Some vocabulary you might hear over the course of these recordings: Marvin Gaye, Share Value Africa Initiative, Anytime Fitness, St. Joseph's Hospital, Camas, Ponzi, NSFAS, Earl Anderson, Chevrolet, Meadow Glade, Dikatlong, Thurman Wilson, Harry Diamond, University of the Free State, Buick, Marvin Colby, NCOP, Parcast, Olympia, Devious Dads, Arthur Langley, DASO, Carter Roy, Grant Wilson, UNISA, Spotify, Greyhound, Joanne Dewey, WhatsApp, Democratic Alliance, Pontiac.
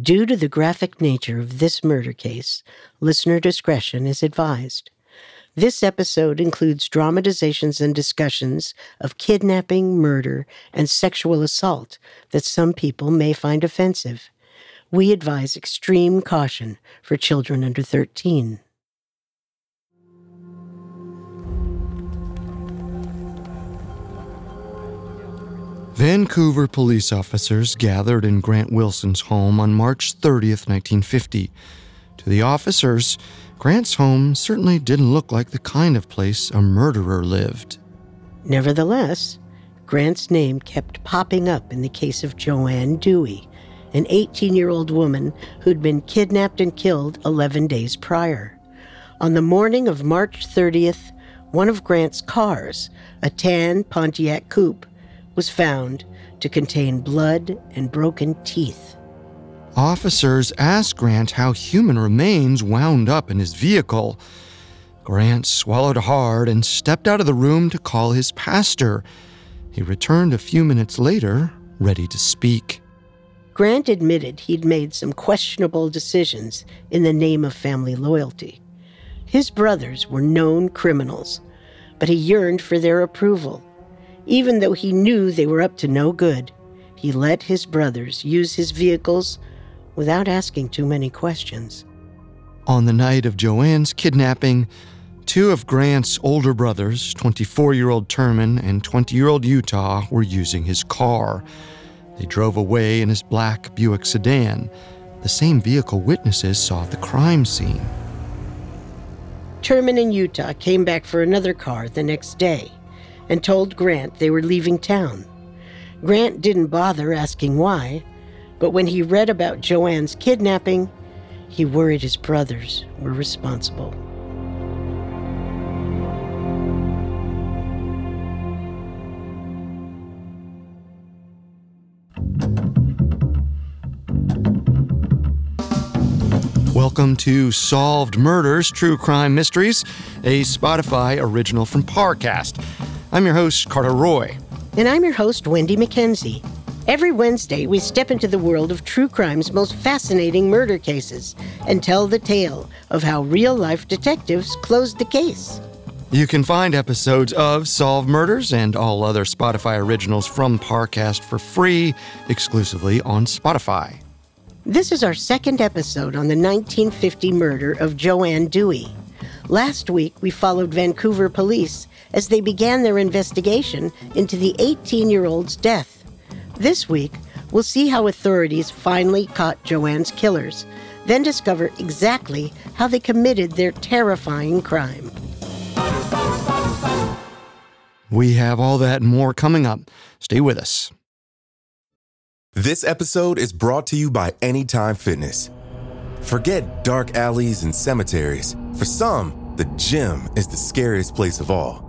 Due to the graphic nature of this murder case, listener discretion is advised. This episode includes dramatizations and discussions of kidnapping, murder, and sexual assault that some people may find offensive. We advise extreme caution for children under 13. Vancouver police officers gathered in Grant Wilson's home on March 30th, 1950. To the officers, Grant's home certainly didn't look like the kind of place a murderer lived. Nevertheless, Grant's name kept popping up in the case of Joanne Dewey, an 18-year-old woman who'd been kidnapped and killed 11 days prior. On the morning of March 30th, one of Grant's cars, a tan Pontiac coupe, was found to contain blood and broken teeth. Officers asked Grant how human remains wound up in his vehicle. Grant swallowed hard and stepped out of the room to call his pastor. He returned a few minutes later, ready to speak. Grant admitted he'd made some questionable decisions in the name of family loyalty. His brothers were known criminals, but he yearned for their approval. Even though he knew they were up to no good, he let his brothers use his vehicles without asking too many questions. On the night of Joanne's kidnapping, two of Grant's older brothers, 24-year-old Thurman and 20-year-old Utah, were using his car. They drove away in his black Buick sedan, the same vehicle witnesses saw at the crime scene. Thurman and Utah came back for another car the next day and told Grant they were leaving town. Grant didn't bother asking why, but when he read about Joanne's kidnapping, he worried his brothers were responsible. Welcome to Solved Murders: True Crime Mysteries, a Spotify original from Parcast. I'm your host, Carter Roy. And I'm your host, Wendy McKenzie. Every Wednesday, we step into the world of true crime's most fascinating murder cases and tell the tale of how real-life detectives closed the case. You can find episodes of Solved Murders and all other Spotify originals from Parcast for free, exclusively on Spotify. This is our second episode on the 1950 murder of Joanne Dewey. Last week, we followed Vancouver police as they began their investigation into the 18-year-old's death. This week, we'll see how authorities finally caught Joanne's killers, then discover exactly how they committed their terrifying crime. We have all that and more coming up. Stay with us. This episode is brought to you by Anytime Fitness. Forget dark alleys and cemeteries. For some, the gym is the scariest place of all.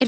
It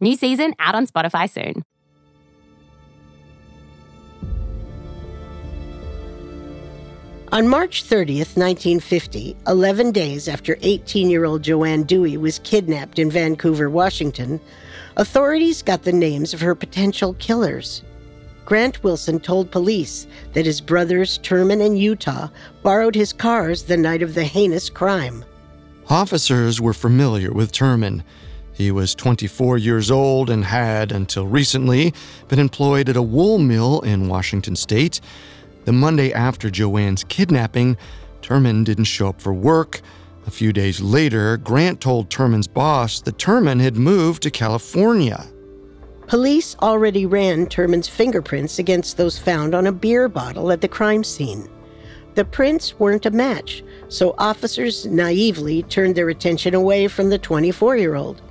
New season out on Spotify soon. On March 30th, 1950, 11 days after 18-year-old Joanne Dewey was kidnapped in Vancouver, Washington, authorities got the names of her potential killers. Grant Wilson told police that his brothers, Thurman and Utah, borrowed his cars the night of the heinous crime. Officers were familiar with Thurman. He was 24 years old and had, until recently, been employed at a wool mill in Washington State. The Monday after Joanne's kidnapping, Thurman didn't show up for work. A few days later, Grant told Thurman's boss that Thurman had moved to California. Police already ran Thurman's fingerprints against those found on a beer bottle at the crime scene. The prints weren't a match, so officers naively turned their attention away from the 24-year-old.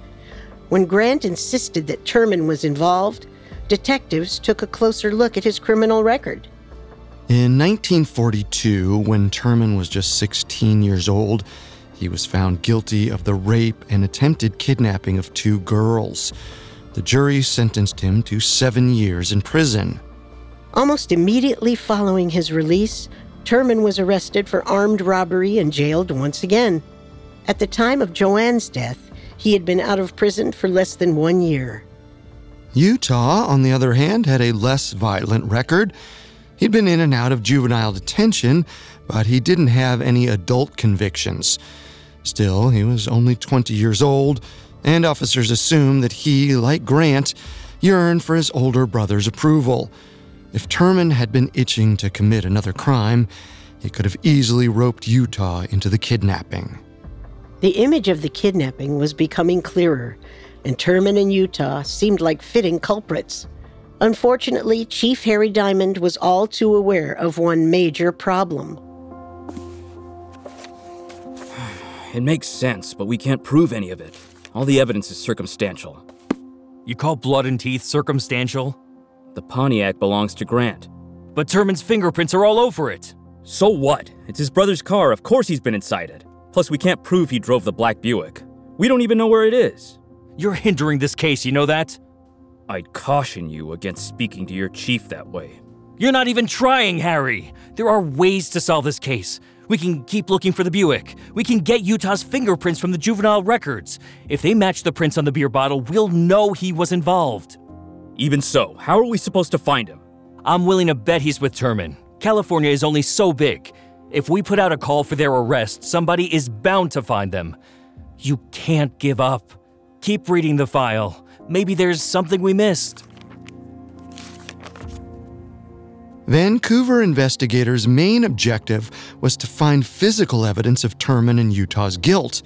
When Grant insisted that Thurman was involved, detectives took a closer look at his criminal record. In 1942, when Thurman was just 16 years old, he was found guilty of the rape and attempted kidnapping of two girls. The jury sentenced him to 7 years in prison. Almost immediately following his release, Thurman was arrested for armed robbery and jailed once again. At the time of Joanne's death, he had been out of prison for less than 1 year. Utah, on the other hand, had a less violent record. He'd been in and out of juvenile detention, but he didn't have any adult convictions. Still, he was only 20 years old, and officers assumed that he, like Grant, yearned for his older brother's approval. If Thurman had been itching to commit another crime, he could have easily roped Utah into the kidnapping. The image of the kidnapping was becoming clearer, and Thurman and Utah seemed like fitting culprits. Unfortunately, Chief Harry Diamond was all too aware of one major problem. It makes sense, but we can't prove any of it. All the evidence is circumstantial. You call blood and teeth circumstantial? The Pontiac belongs to Grant. But Thurman's fingerprints are all over it. So what? It's his brother's car. Of course he's been inside it. Plus, we can't prove he drove the black Buick. We don't even know where it is. You're hindering this case, you know that? I'd caution you against speaking to your chief that way. You're not even trying, Harry. There are ways to solve this case. We can keep looking for the Buick. We can get Utah's fingerprints from the juvenile records. If they match the prints on the beer bottle, we'll know he was involved. Even so, how are we supposed to find him? I'm willing to bet he's with Thurman. California is only so big. If we put out a call for their arrest, somebody is bound to find them. You can't give up. Keep reading the file. Maybe there's something we missed. Vancouver investigators' main objective was to find physical evidence of Thurman and Utah's guilt.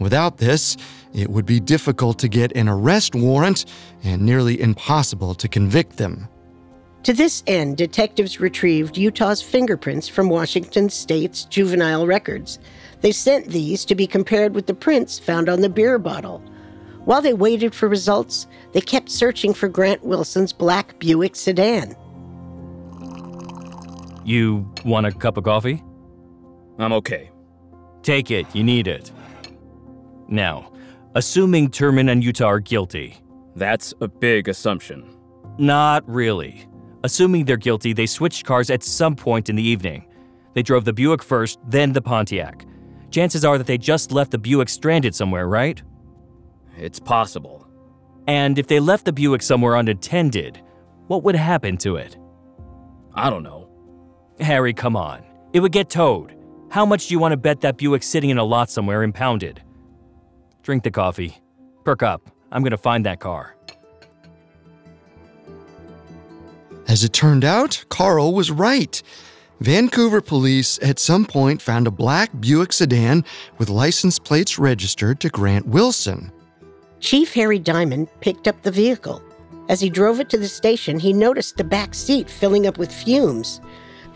Without this, it would be difficult to get an arrest warrant and nearly impossible to convict them. To this end, detectives retrieved Utah's fingerprints from Washington State's juvenile records. They sent these to be compared with the prints found on the beer bottle. While they waited for results, they kept searching for Grant Wilson's black Buick sedan. You want a cup of coffee? I'm okay. Take it, you need it. Now, assuming Thurman and Utah are guilty. That's a big assumption. Not really. Assuming they're guilty, they switched cars at some point in the evening. They drove the Buick first, then the Pontiac. Chances are that they just left the Buick stranded somewhere, right? It's possible. And if they left the Buick somewhere unattended, what would happen to it? I don't know. Harry, come on. It would get towed. How much do you want to bet that Buick's sitting in a lot somewhere impounded? Drink the coffee. Perk up. I'm going to find that car. As it turned out, Carl was right. Vancouver police at some point found a black Buick sedan with license plates registered to Grant Wilson. Chief Harry Diamond picked up the vehicle. As he drove it to the station, he noticed the back seat filling up with fumes.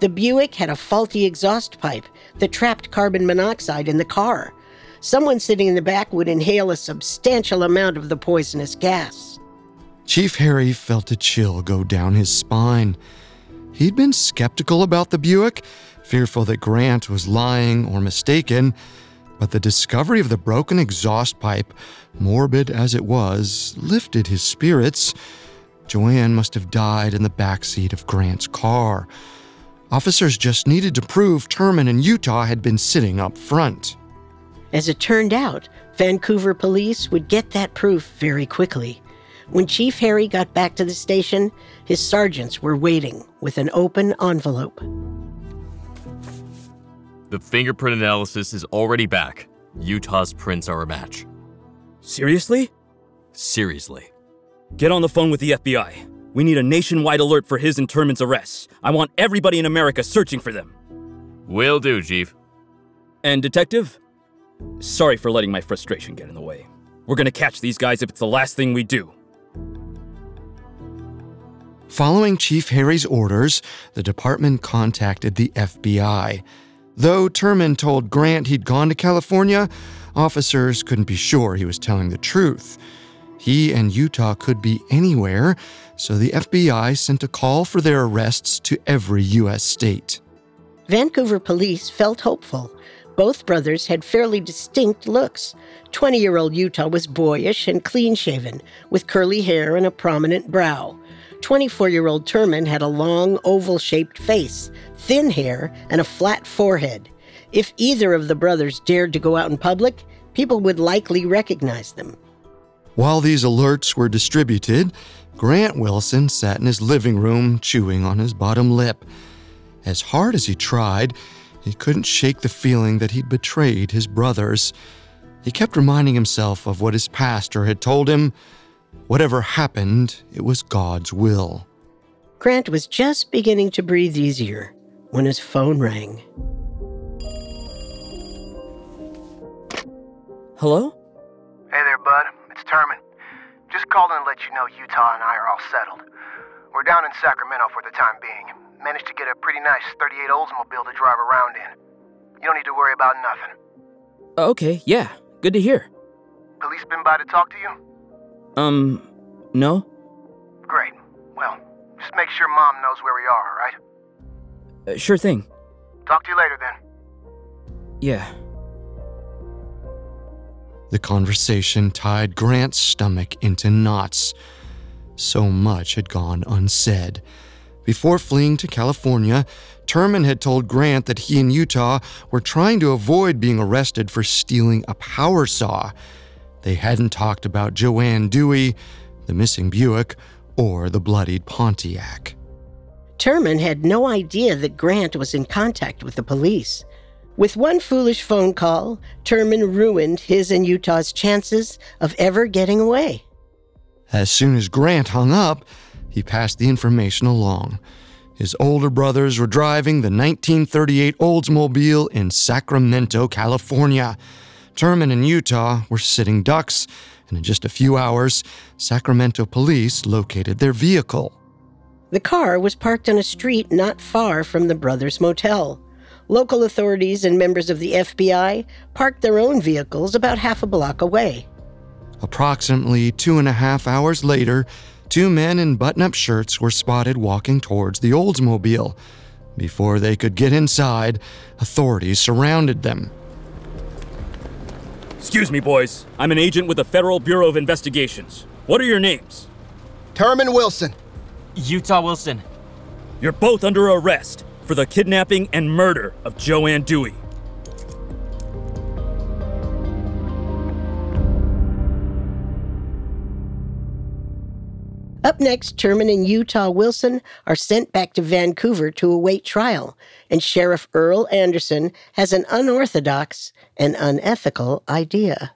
The Buick had a faulty exhaust pipe that trapped carbon monoxide in the car. Someone sitting in the back would inhale a substantial amount of the poisonous gas. Chief Harry felt a chill go down his spine. He'd been skeptical about the Buick, fearful that Grant was lying or mistaken, but the discovery of the broken exhaust pipe, morbid as it was, lifted his spirits. Joanne must have died in the backseat of Grant's car. Officers just needed to prove Thurman and Utah had been sitting up front. As it turned out, Vancouver police would get that proof very quickly. When Chief Harry got back to the station, his sergeants were waiting with an open envelope. The fingerprint analysis is already back. Utah's prints are a match. Seriously? Seriously. Get on the phone with the FBI. We need a nationwide alert for his and Thurman's arrests. I want everybody in America searching for them. Will do, Chief. And Detective, sorry for letting my frustration get in the way. We're gonna catch these guys if it's the last thing we do. Following Chief Harry's orders, the department contacted the FBI. Though Thurman told Grant he'd gone to California, officers couldn't be sure he was telling the truth. He and Utah could be anywhere, so the FBI sent a call for their arrests to every U.S. state. Vancouver police felt hopeful. Both brothers had fairly distinct looks. 20-year-old Utah was boyish and clean-shaven, with curly hair and a prominent brow. 24-year-old Thurman had a long, oval-shaped face, thin hair, and a flat forehead. If either of the brothers dared to go out in public, people would likely recognize them. While these alerts were distributed, Grant Wilson sat in his living room chewing on his bottom lip. As hard as he tried, he couldn't shake the feeling that he'd betrayed his brothers. He kept reminding himself of what his pastor had told him. Whatever happened, it was God's will. Grant was just beginning to breathe easier when his phone rang. Hello? Hey there, bud. It's Thurman. Just called and let you know Utah and I are all settled. We're down in Sacramento for the time being. Managed to get a pretty nice 38 Oldsmobile to drive around in. You don't need to worry about nothing. Okay, yeah. Good to hear. Police been by to talk to you? No. Great. Well, just make sure Mom knows where we are, alright? Sure thing. Talk to you later, then. Yeah. The conversation tied Grant's stomach into knots. So much had gone unsaid. Before fleeing to California, Thurman had told Grant that he and Utah were trying to avoid being arrested for stealing a power saw. They hadn't talked about Joanne Dewey, the missing Buick, or the bloodied Pontiac. Thurman had no idea that Grant was in contact with the police. With one foolish phone call, Thurman ruined his and Utah's chances of ever getting away. As soon as Grant hung up, he passed the information along. His older brothers were driving the 1938 Oldsmobile in Sacramento, California. Thurman and Utah were sitting ducks, and in just a few hours, Sacramento police located their vehicle. The car was parked on a street not far from the brothers' motel. Local authorities and members of the FBI parked their own vehicles about half a block away. Approximately 2.5 hours later, two men in button-up shirts were spotted walking towards the Oldsmobile. Before they could get inside, authorities surrounded them. Excuse me, boys. I'm an agent with the Federal Bureau of Investigations. What are your names? Thurman Wilson. Utah Wilson. You're both under arrest for the kidnapping and murder of Joanne Dewey. Up next, Thurman and Utah Wilson are sent back to Vancouver to await trial, and Sheriff Earl Anderson has an unorthodox and unethical idea.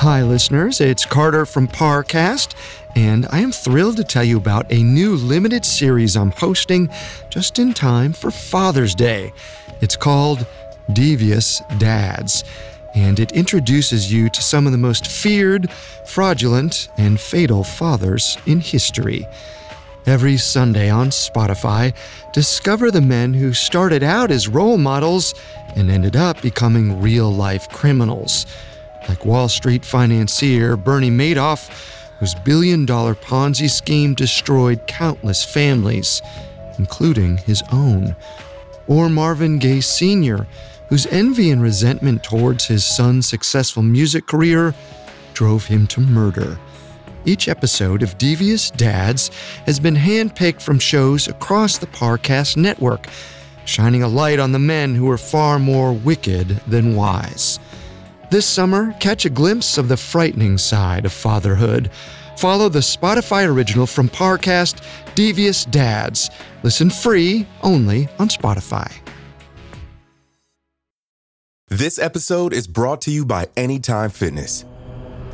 Hi, listeners. It's Carter from Parcast, and I am thrilled to tell you about a new limited series I'm hosting just in time for Father's Day. It's called Devious Dads, and it introduces you to some of the most feared, fraudulent, and fatal fathers in history. Every Sunday on Spotify, discover the men who started out as role models and ended up becoming real-life criminals, like Wall Street financier Bernie Madoff, whose billion-dollar Ponzi scheme destroyed countless families, including his own, or Marvin Gaye Sr., whose envy and resentment towards his son's successful music career drove him to murder. Each episode of Devious Dads has been handpicked from shows across the Parcast network, shining a light on the men who are far more wicked than wise. This summer, catch a glimpse of the frightening side of fatherhood. Follow the Spotify original from Parcast, Devious Dads. Listen free only on Spotify. This episode is brought to you by Anytime Fitness.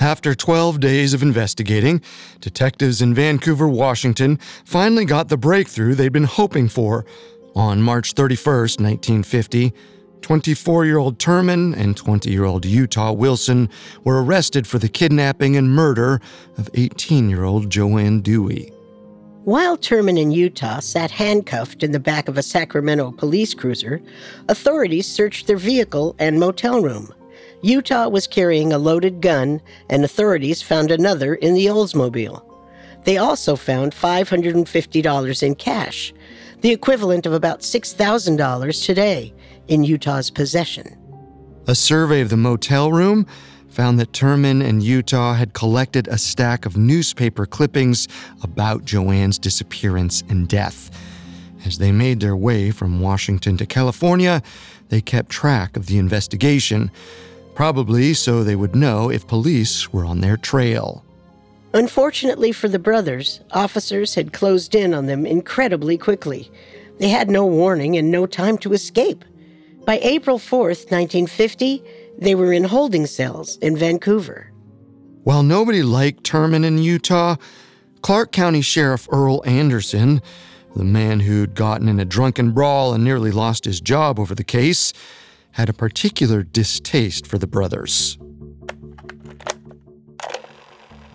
After 12 days of investigating, detectives in Vancouver, Washington, finally got the breakthrough they'd been hoping for. On March 31st, 1950, 24-year-old Thurman and 20-year-old Utah Wilson were arrested for the kidnapping and murder of 18-year-old Joanne Dewey. While Thurman and Utah sat handcuffed in the back of a Sacramento police cruiser, authorities searched their vehicle and motel room. Utah was carrying a loaded gun, and authorities found another in the Oldsmobile. They also found $550 in cash, the equivalent of about $6,000 today, in Utah's possession. A survey of the motel room found that Thurman and Utah had collected a stack of newspaper clippings about Joanne's disappearance and death. As they made their way from Washington to California, they kept track of the investigation, probably so they would know if police were on their trail. Unfortunately for the brothers, officers had closed in on them incredibly quickly. They had no warning and no time to escape. By April 4th, 1950, they were in holding cells in Vancouver. While nobody liked Thurman in Utah, Clark County Sheriff Earl Anderson, the man who'd gotten in a drunken brawl and nearly lost his job over the case, had a particular distaste for the brothers.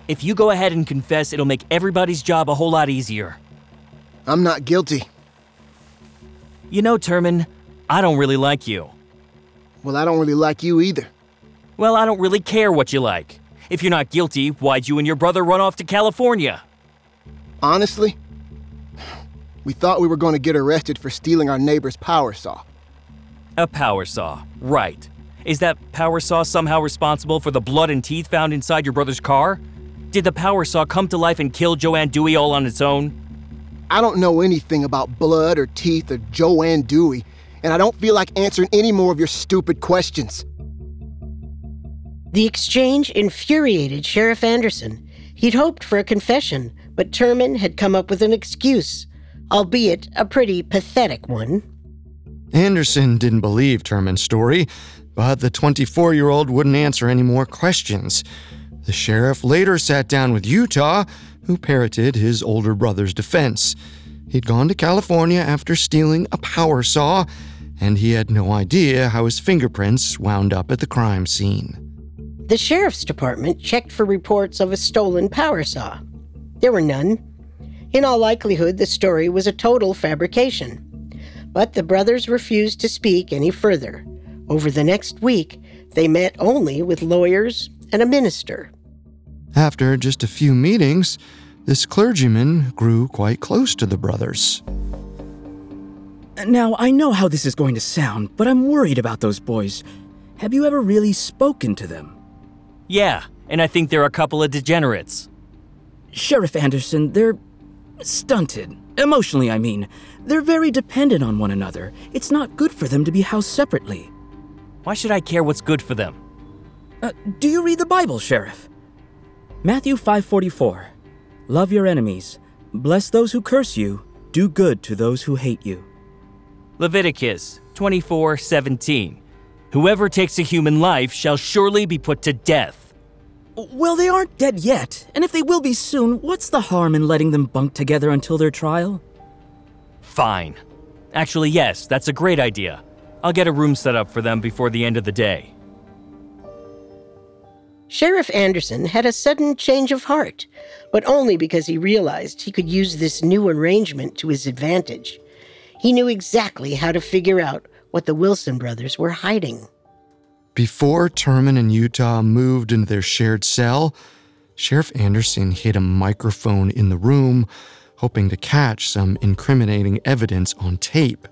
If you go ahead and confess, it'll make everybody's job a whole lot easier. I'm not guilty. You know, Thurman, I don't really like you. Well, I don't really like you either. Well, I don't really care what you like. If you're not guilty, why'd you and your brother run off to California? Honestly, we thought we were going to get arrested for stealing our neighbor's power saw. A power saw, right. Is that power saw somehow responsible for the blood and teeth found inside your brother's car? Did the power saw come to life and kill Joanne Dewey all on its own? I don't know anything about blood or teeth or Joanne Dewey, and I don't feel like answering any more of your stupid questions. The exchange infuriated Sheriff Anderson. He'd hoped for a confession, but Thurman had come up with an excuse, albeit a pretty pathetic one. Anderson didn't believe Thurman's story, but the 24-year-old wouldn't answer any more questions. The sheriff later sat down with Utah, who parroted his older brother's defense. He'd gone to California after stealing a power saw, and he had no idea how his fingerprints wound up at the crime scene. The sheriff's department checked for reports of a stolen power saw. There were none. In all likelihood, the story was a total fabrication. But the brothers refused to speak any further. Over the next week, they met only with lawyers and a minister. After just a few meetings, this clergyman grew quite close to the brothers. Now, I know how this is going to sound, but I'm worried about those boys. Have you ever really spoken to them? Yeah, and I think they're a couple of degenerates. Sheriff Anderson, they're stunted. Emotionally, I mean. They're very dependent on one another. It's not good for them to be housed separately. Why should I care what's good for them? Do you read the Bible, Sheriff? Matthew 5:44. Love your enemies, bless those who curse you, do good to those who hate you. Leviticus 24:17. Whoever takes a human life shall surely be put to death. Well, they aren't dead yet, and if they will be soon, what's the harm in letting them bunk together until their trial? Fine. Actually, yes, that's a great idea. I'll get a room set up for them before the end of the day. Sheriff Anderson had a sudden change of heart, but only because he realized he could use this new arrangement to his advantage. He knew exactly how to figure out what the Wilson brothers were hiding. Before Thurman and Utah moved into their shared cell, Sheriff Anderson hid a microphone in the room, hoping to catch some incriminating evidence on tape.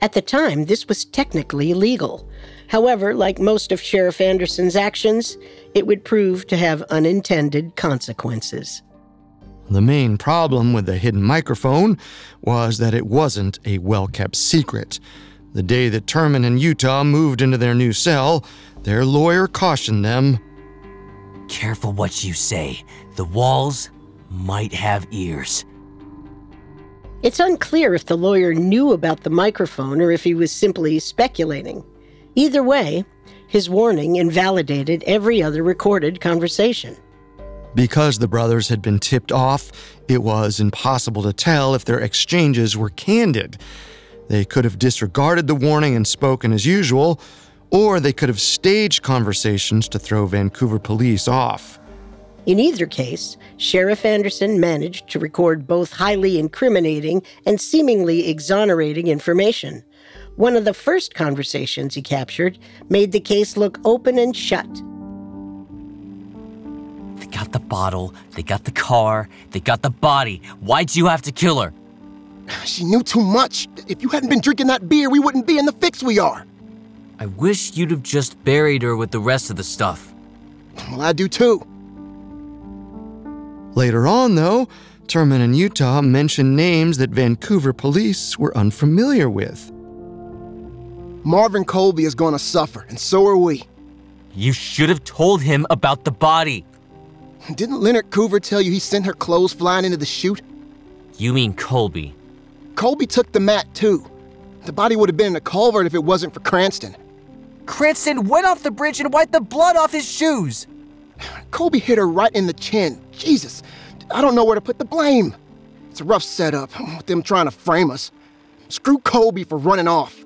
At the time, this was technically illegal. However, like most of Sheriff Anderson's actions, it would prove to have unintended consequences. The main problem with the hidden microphone was that it wasn't a well-kept secret. The day that Thurman and Utah moved into their new cell, their lawyer cautioned them. Careful what you say. The walls might have ears. It's unclear if the lawyer knew about the microphone or if he was simply speculating. Either way, his warning invalidated every other recorded conversation. Because the brothers had been tipped off, it was impossible to tell if their exchanges were candid. They could have disregarded the warning and spoken as usual, or they could have staged conversations to throw Vancouver police off. In either case, Sheriff Anderson managed to record both highly incriminating and seemingly exonerating information. One of the first conversations he captured made the case look open and shut. They got the bottle, they got the car, they got the body. Why'd you have to kill her? She knew too much. If you hadn't been drinking that beer, we wouldn't be in the fix we are. I wish you'd have just buried her with the rest of the stuff. Well, I do too. Later on, though, Thurman and Utah mentioned names that Vancouver police were unfamiliar with. Marvin Colby is going to suffer, and so are we. You should have told him about the body. Didn't Leonard Coover tell you he sent her clothes flying into the chute? You mean Colby? Colby took the mat, too. The body would have been in a culvert if it wasn't for Cranston. Cranston went off the bridge and wiped the blood off his shoes. Colby hit her right in the chin. Jesus, I don't know where to put the blame. It's a rough setup with them trying to frame us. Screw Colby for running off.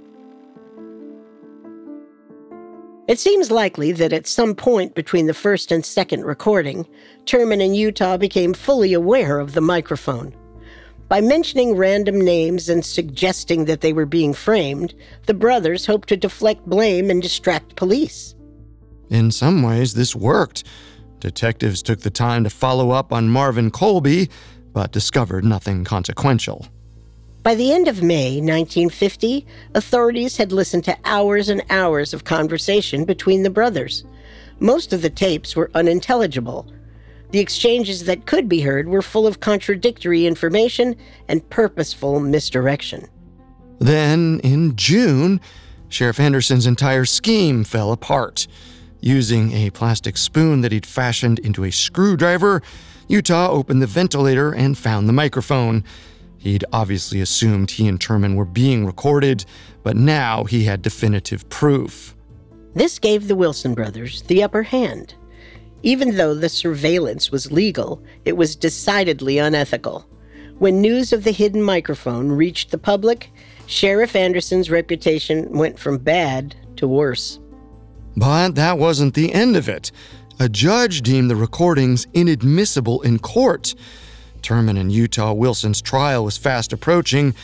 It seems likely that at some point between the first and second recording, Thurman and Utah became fully aware of the microphone. By mentioning random names and suggesting that they were being framed, the brothers hoped to deflect blame and distract police. In some ways, this worked. Detectives took the time to follow up on Marvin Colby, but discovered nothing consequential. By the end of May 1950, authorities had listened to hours and hours of conversation between the brothers. Most of the tapes were unintelligible. The exchanges that could be heard were full of contradictory information and purposeful misdirection. Then, in June, Sheriff Anderson's entire scheme fell apart. Using a plastic spoon that he'd fashioned into a screwdriver, Utah opened the ventilator and found the microphone. He'd obviously assumed he and Thurman were being recorded, but now he had definitive proof. This gave the Wilson brothers the upper hand. Even though the surveillance was legal, it was decidedly unethical. When news of the hidden microphone reached the public, Sheriff Anderson's reputation went from bad to worse. But that wasn't the end of it. A judge deemed the recordings inadmissible in court. Thurman and Utah Wilson's trial was fast approaching,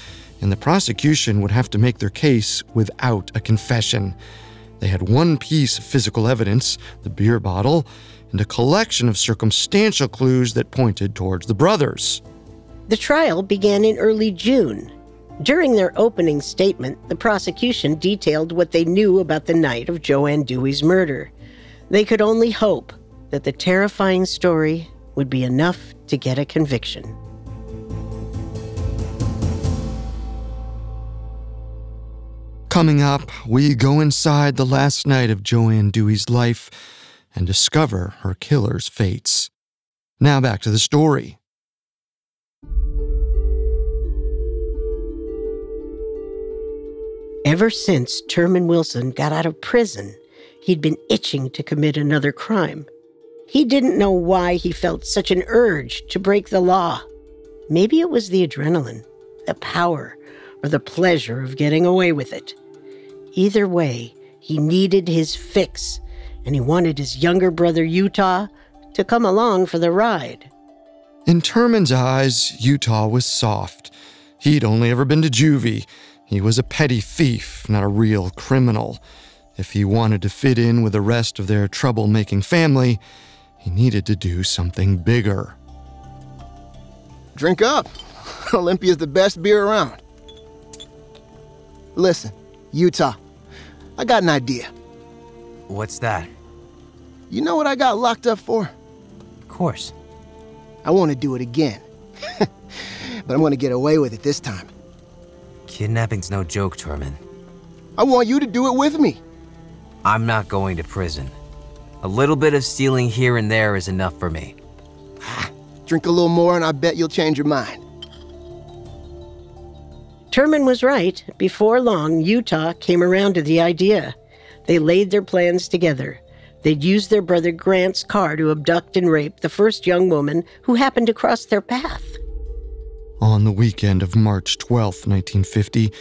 and the prosecution would have to make their case without a confession. They had one piece of physical evidence, the beer bottle, and a collection of circumstantial clues that pointed towards the brothers. The trial began in early June. During their opening statement, the prosecution detailed what they knew about the night of Joanne Dewey's murder. They could only hope that the terrifying story would be enough to get a conviction. Coming up, we go inside the last night of Joanne Dewey's life and discover her killer's fates. Now back to the story. Ever since Thurman Wilson got out of prison, he'd been itching to commit another crime. He didn't know why he felt such an urge to break the law. Maybe it was the adrenaline, the power, or the pleasure of getting away with it. Either way, he needed his fix, and he wanted his younger brother Utah to come along for the ride. In Thurman's eyes, Utah was soft. He'd only ever been to juvie. He was a petty thief, not a real criminal. If he wanted to fit in with the rest of their troublemaking family, he needed to do something bigger. Drink up. Olympia's the best beer around. Listen, Utah, I got an idea. What's that? You know what I got locked up for? Of course. I want to do it again. But I'm going to get away with it this time. Kidnapping's no joke, Thurman. I want you to do it with me. I'm not going to prison. A little bit of stealing here and there is enough for me. Drink a little more and I bet you'll change your mind. Thurman was right. Before long, Utah came around to the idea. They laid their plans together. They'd used their brother Grant's car to abduct and rape the first young woman who happened to cross their path. On the weekend of March 12, 1950,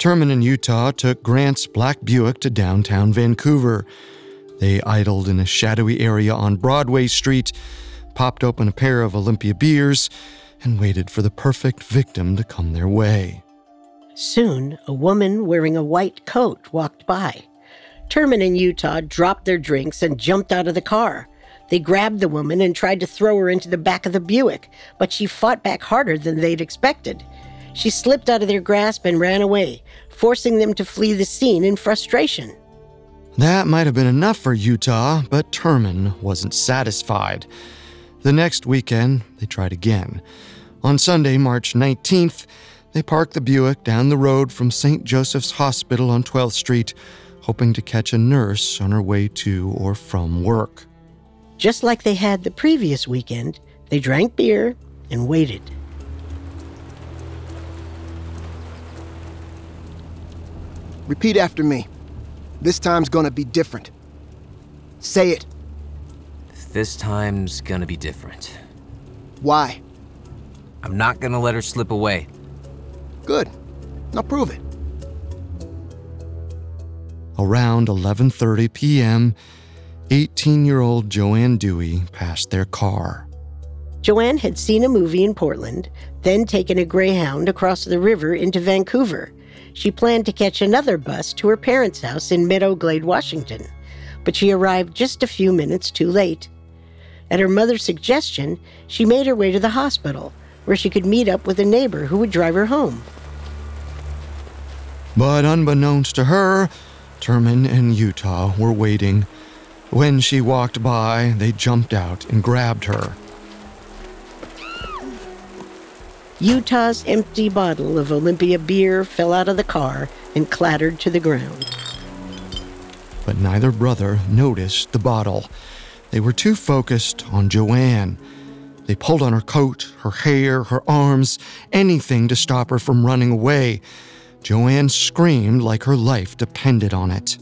Thurman and Utah took Grant's black Buick to downtown Vancouver. They idled in a shadowy area on Broadway Street, popped open a pair of Olympia beers, and waited for the perfect victim to come their way. Soon, a woman wearing a white coat walked by. Thurman and Utah dropped their drinks and jumped out of the car. They grabbed the woman and tried to throw her into the back of the Buick, but she fought back harder than they'd expected. She slipped out of their grasp and ran away, forcing them to flee the scene in frustration. That might have been enough for Utah, but Thurman wasn't satisfied. The next weekend, they tried again. On Sunday, March 19th, they parked the Buick down the road from St. Joseph's Hospital on 12th Street, hoping to catch a nurse on her way to or from work. Just like they had the previous weekend, they drank beer and waited. Repeat after me. This time's gonna be different. Say it. This time's gonna be different. Why? I'm not gonna let her slip away. Good. Now prove it. Around 11:30 p.m., 18-year-old Joanne Dewey passed their car. Joanne had seen a movie in Portland, then taken a Greyhound across the river into Vancouver. She planned to catch another bus to her parents' house in Meadow Glade, Washington, but she arrived just a few minutes too late. At her mother's suggestion, she made her way to the hospital, where she could meet up with a neighbor who would drive her home. But unbeknownst to her, Thurman and Utah were waiting. When she walked by, they jumped out and grabbed her. Utah's empty bottle of Olympia beer fell out of the car and clattered to the ground. But neither brother noticed the bottle. They were too focused on Joanne. They pulled on her coat, her hair, her arms, anything to stop her from running away. Joanne screamed like her life depended on it.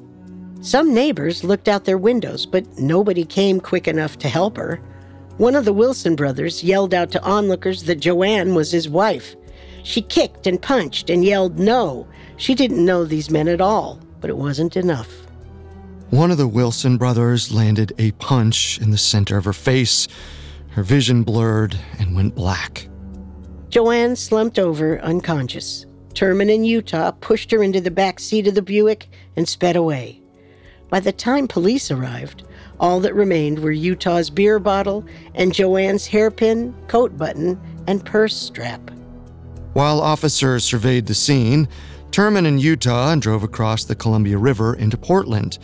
Some neighbors looked out their windows, but nobody came quick enough to help her. One of the Wilson brothers yelled out to onlookers that Joanne was his wife. She kicked and punched and yelled no. She didn't know these men at all, but it wasn't enough. One of the Wilson brothers landed a punch in the center of her face. Her vision blurred and went black. Joanne slumped over unconscious. Thurman and Utah pushed her into the back seat of the Buick and sped away. By the time police arrived, all that remained were Utah's beer bottle and Joanne's hairpin, coat button, and purse strap. While officers surveyed the scene, Thurman and Utah drove across the Columbia River into Portland.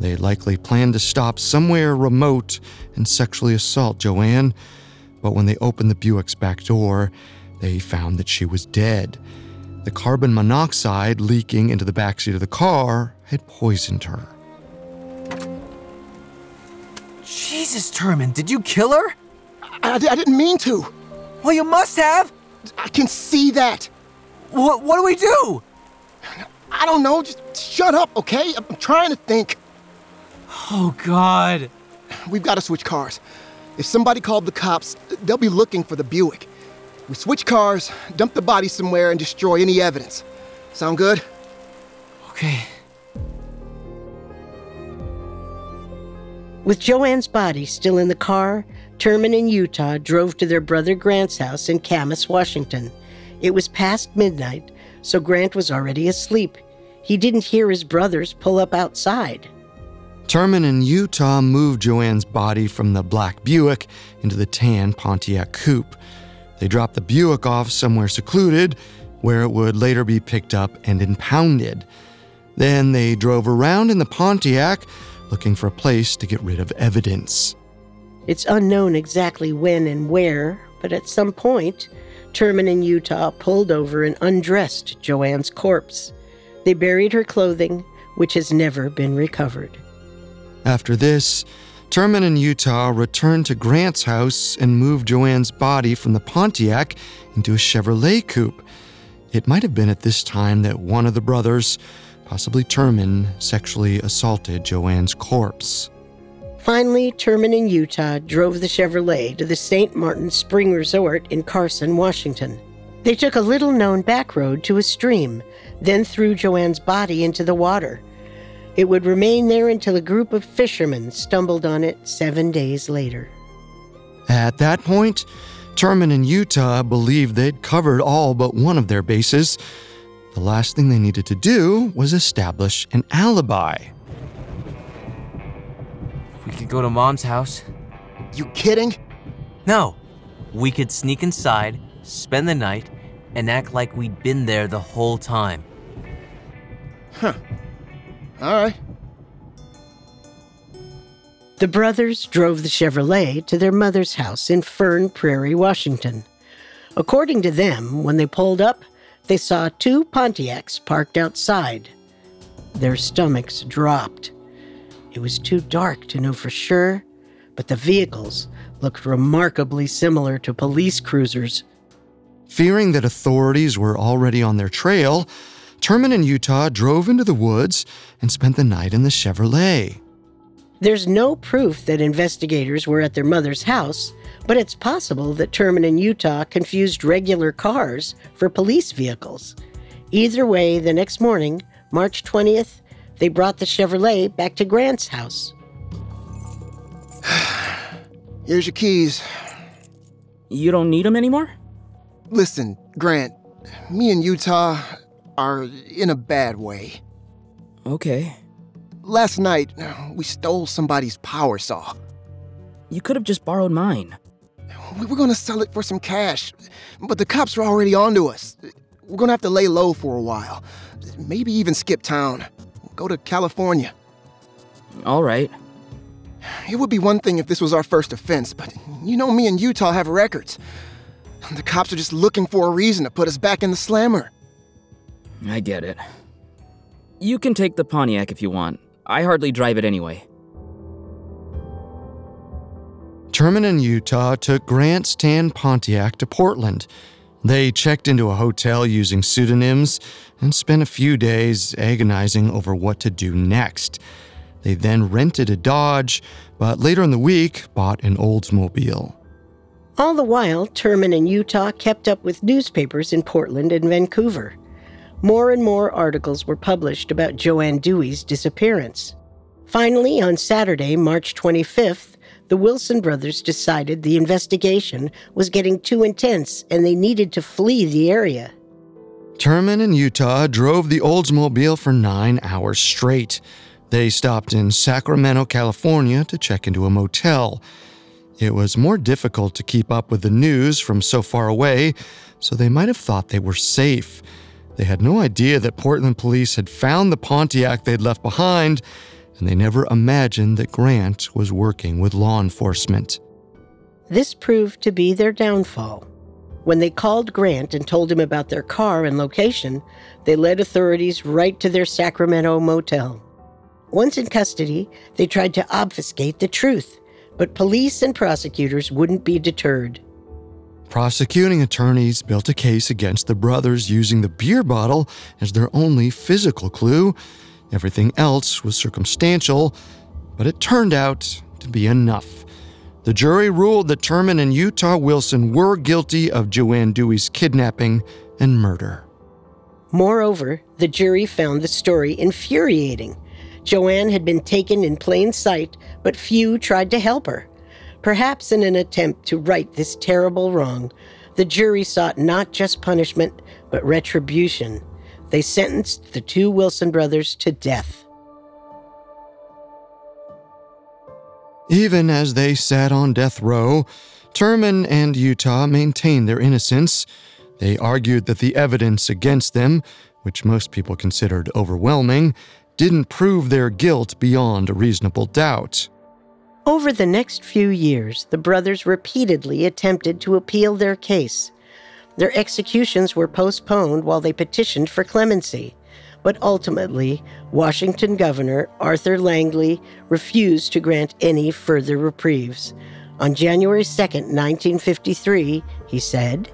They likely planned to stop somewhere remote and sexually assault Joanne, but when they opened the Buick's back door, they found that she was dead. The carbon monoxide leaking into the backseat of the car had poisoned her. Jesus, Thurman, did you kill her? I didn't mean to. Well, you must have. I can see that. What do we do? I don't know. Just shut up, okay? I'm trying to think. Oh, God. We've got to switch cars. If somebody called the cops, they'll be looking for the Buick. We switch cars, dump the body somewhere, and destroy any evidence. Sound good? Okay. With Joanne's body still in the car, Thurman and Utah drove to their brother Grant's house in Camas, Washington. It was past midnight, so Grant was already asleep. He didn't hear his brothers pull up outside. Thurman and Utah moved Joanne's body from the black Buick into the tan Pontiac coupe. They dropped the Buick off somewhere secluded, where it would later be picked up and impounded. Then they drove around in the Pontiac, looking for a place to get rid of evidence. It's unknown exactly when and where, but at some point, Thurman and Utah pulled over and undressed Joanne's corpse. They buried her clothing, which has never been recovered. After this, Thurman and Utah returned to Grant's house and moved Joanne's body from the Pontiac into a Chevrolet coupe. It might have been at this time that one of the brothers, possibly Thurman, sexually assaulted Joanne's corpse. Finally, Thurman and Utah drove the Chevrolet to the St. Martin Spring Resort in Carson, Washington. They took a little-known back road to a stream, then threw Joanne's body into the water. It would remain there until a group of fishermen stumbled on it 7 days later. At that point, Thurman and Utah believed they'd covered all but one of their bases. The last thing they needed to do was establish an alibi. We could go to Mom's house. You kidding? No. We could sneak inside, spend the night, and act like we'd been there the whole time. Huh. All right. The brothers drove the Chevrolet to their mother's house in Fern Prairie, Washington. According to them, when they pulled up, they saw two Pontiacs parked outside. Their stomachs dropped. It was too dark to know for sure, but the vehicles looked remarkably similar to police cruisers. Fearing that authorities were already on their trail, Thurman and Utah drove into the woods and spent the night in the Chevrolet. There's no proof that investigators were at their mother's house, but it's possible that Thurman and Utah confused regular cars for police vehicles. Either way, the next morning, March 20th, they brought the Chevrolet back to Grant's house. Here's your keys. You don't need them anymore? Listen, Grant, me and Utah are in a bad way. Okay. Last night, we stole somebody's power saw. You could have just borrowed mine. We were going to sell it for some cash, but the cops were already onto us. We're going to have to lay low for a while. Maybe even skip town. Go to California. All right. It would be one thing if this was our first offense, but you know me and Utah have records. The cops are just looking for a reason to put us back in the slammer. I get it. You can take the Pontiac if you want. I hardly drive it anyway. Thurman and Utah took Grant's tan Pontiac to Portland. They checked into a hotel using pseudonyms and spent a few days agonizing over what to do next. They then rented a Dodge, but later in the week bought an Oldsmobile. All the while, Thurman and Utah kept up with newspapers in Portland and Vancouver. More and more articles were published about Joanne Dewey's disappearance. Finally, on Saturday, March 25th, the Wilson brothers decided the investigation was getting too intense and they needed to flee the area. Thurman and Utah drove the Oldsmobile for 9 hours straight. They stopped in Sacramento, California to check into a motel. It was more difficult to keep up with the news from so far away, so they might have thought they were safe. They had no idea that Portland police had found the Pontiac they'd left behind, and they never imagined that Grant was working with law enforcement. This proved to be their downfall. When they called Grant and told him about their car and location, they led authorities right to their Sacramento motel. Once in custody, they tried to obfuscate the truth, but police and prosecutors wouldn't be deterred. Prosecuting attorneys built a case against the brothers using the beer bottle as their only physical clue. Everything else was circumstantial, but it turned out to be enough. The jury ruled that Thurman and Utah Wilson were guilty of Joanne Dewey's kidnapping and murder. Moreover, the jury found the story infuriating. Joanne had been taken in plain sight, but few tried to help her. Perhaps in an attempt to right this terrible wrong, the jury sought not just punishment, but retribution. They sentenced the two Wilson brothers to death. Even as they sat on death row, Thurman and Utah maintained their innocence. They argued that the evidence against them, which most people considered overwhelming, didn't prove their guilt beyond a reasonable doubt. Over the next few years, the brothers repeatedly attempted to appeal their case. Their executions were postponed while they petitioned for clemency. But ultimately, Washington Governor Arthur Langley refused to grant any further reprieves. On January 2, 1953, he said,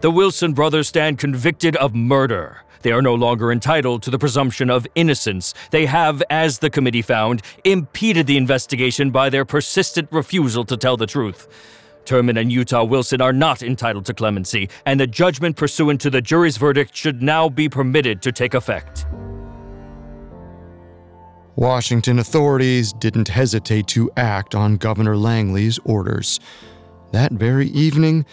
"The Wilson brothers stand convicted of murder. They are no longer entitled to the presumption of innocence. They have, as the committee found, impeded the investigation by their persistent refusal to tell the truth. Thurman and Utah Wilson are not entitled to clemency, and the judgment pursuant to the jury's verdict should now be permitted to take effect." Washington authorities didn't hesitate to act on Governor Langley's orders. That very evening,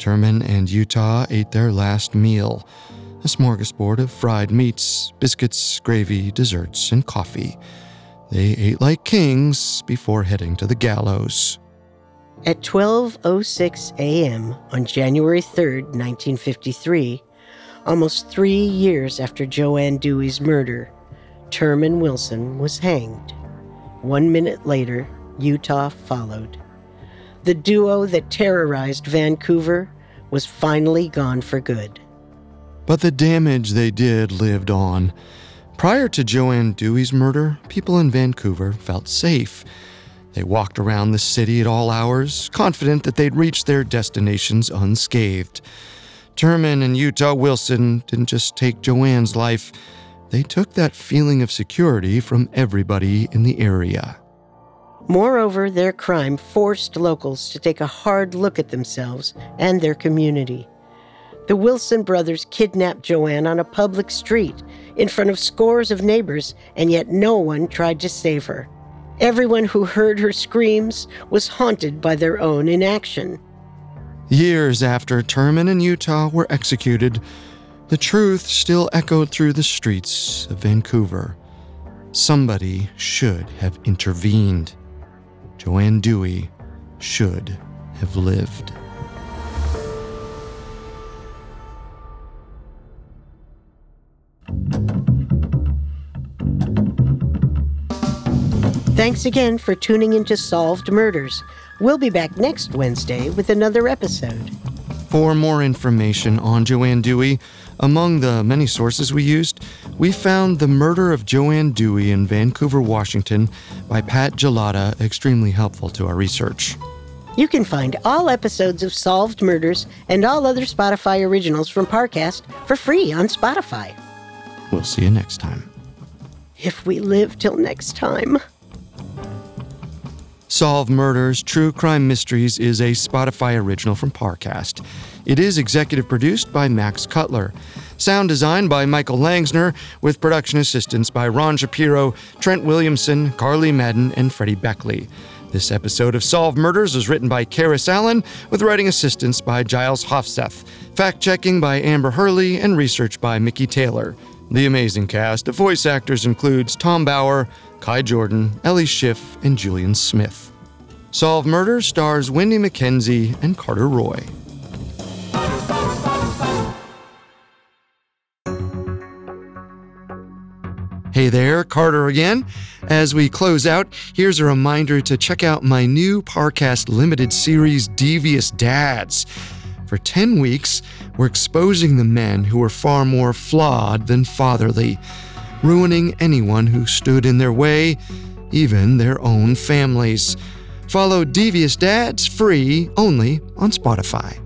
Thurman and Utah ate their last meal, a smorgasbord of fried meats, biscuits, gravy, desserts, and coffee. They ate like kings before heading to the gallows. At 12:06 a.m. on January 3, 1953, almost 3 years after Joanne Dewey's murder, Thurman Wilson was hanged. 1 minute later, Utah followed. The duo that terrorized Vancouver was finally gone for good. But the damage they did lived on. Prior to Joanne Dewey's murder, people in Vancouver felt safe. They walked around the city at all hours, confident that they'd reached their destinations unscathed. Thurman and Utah Wilson didn't just take Joanne's life, they took that feeling of security from everybody in the area. Moreover, their crime forced locals to take a hard look at themselves and their community. The Wilson brothers kidnapped Joanne on a public street in front of scores of neighbors, and yet no one tried to save her. Everyone who heard her screams was haunted by their own inaction. Years after Thurman and Utah were executed, the truth still echoed through the streets of Vancouver. Somebody should have intervened. Joanne Dewey should have lived. Thanks again for tuning into Solved Murders. We'll be back next Wednesday with another episode. For more information on Joanne Dewey, among the many sources we used, we found The Murder of Joanne Dewey in Vancouver, Washington by Pat Gelata extremely helpful to our research. You can find all episodes of Solved Murders and all other Spotify originals from Parcast for free on Spotify. We'll see you next time. If we live till next time. Solved Murders: True Crime Mysteries is a Spotify original from Parcast. It is executive produced by Max Cutler. Sound design by Michael Langsner, with production assistance by Ron Shapiro, Trent Williamson, Carly Madden, and Freddie Beckley. This episode of Solved Murders was written by Karis Allen, with writing assistance by Giles Hofseth, fact-checking by Amber Hurley, and research by Mickey Taylor. The amazing cast of voice actors includes Tom Bauer, Kai Jordan, Ellie Schiff, and Julian Smith. Solved Murders stars Wendy McKenzie and Carter Roy. Hey there, Carter again. As we close out, here's a reminder to check out my new Parcast limited series, Devious Dads. For 10 weeks, we're exposing the men who are far more flawed than fatherly, ruining anyone who stood in their way, even their own families. Follow Devious Dads free only on Spotify.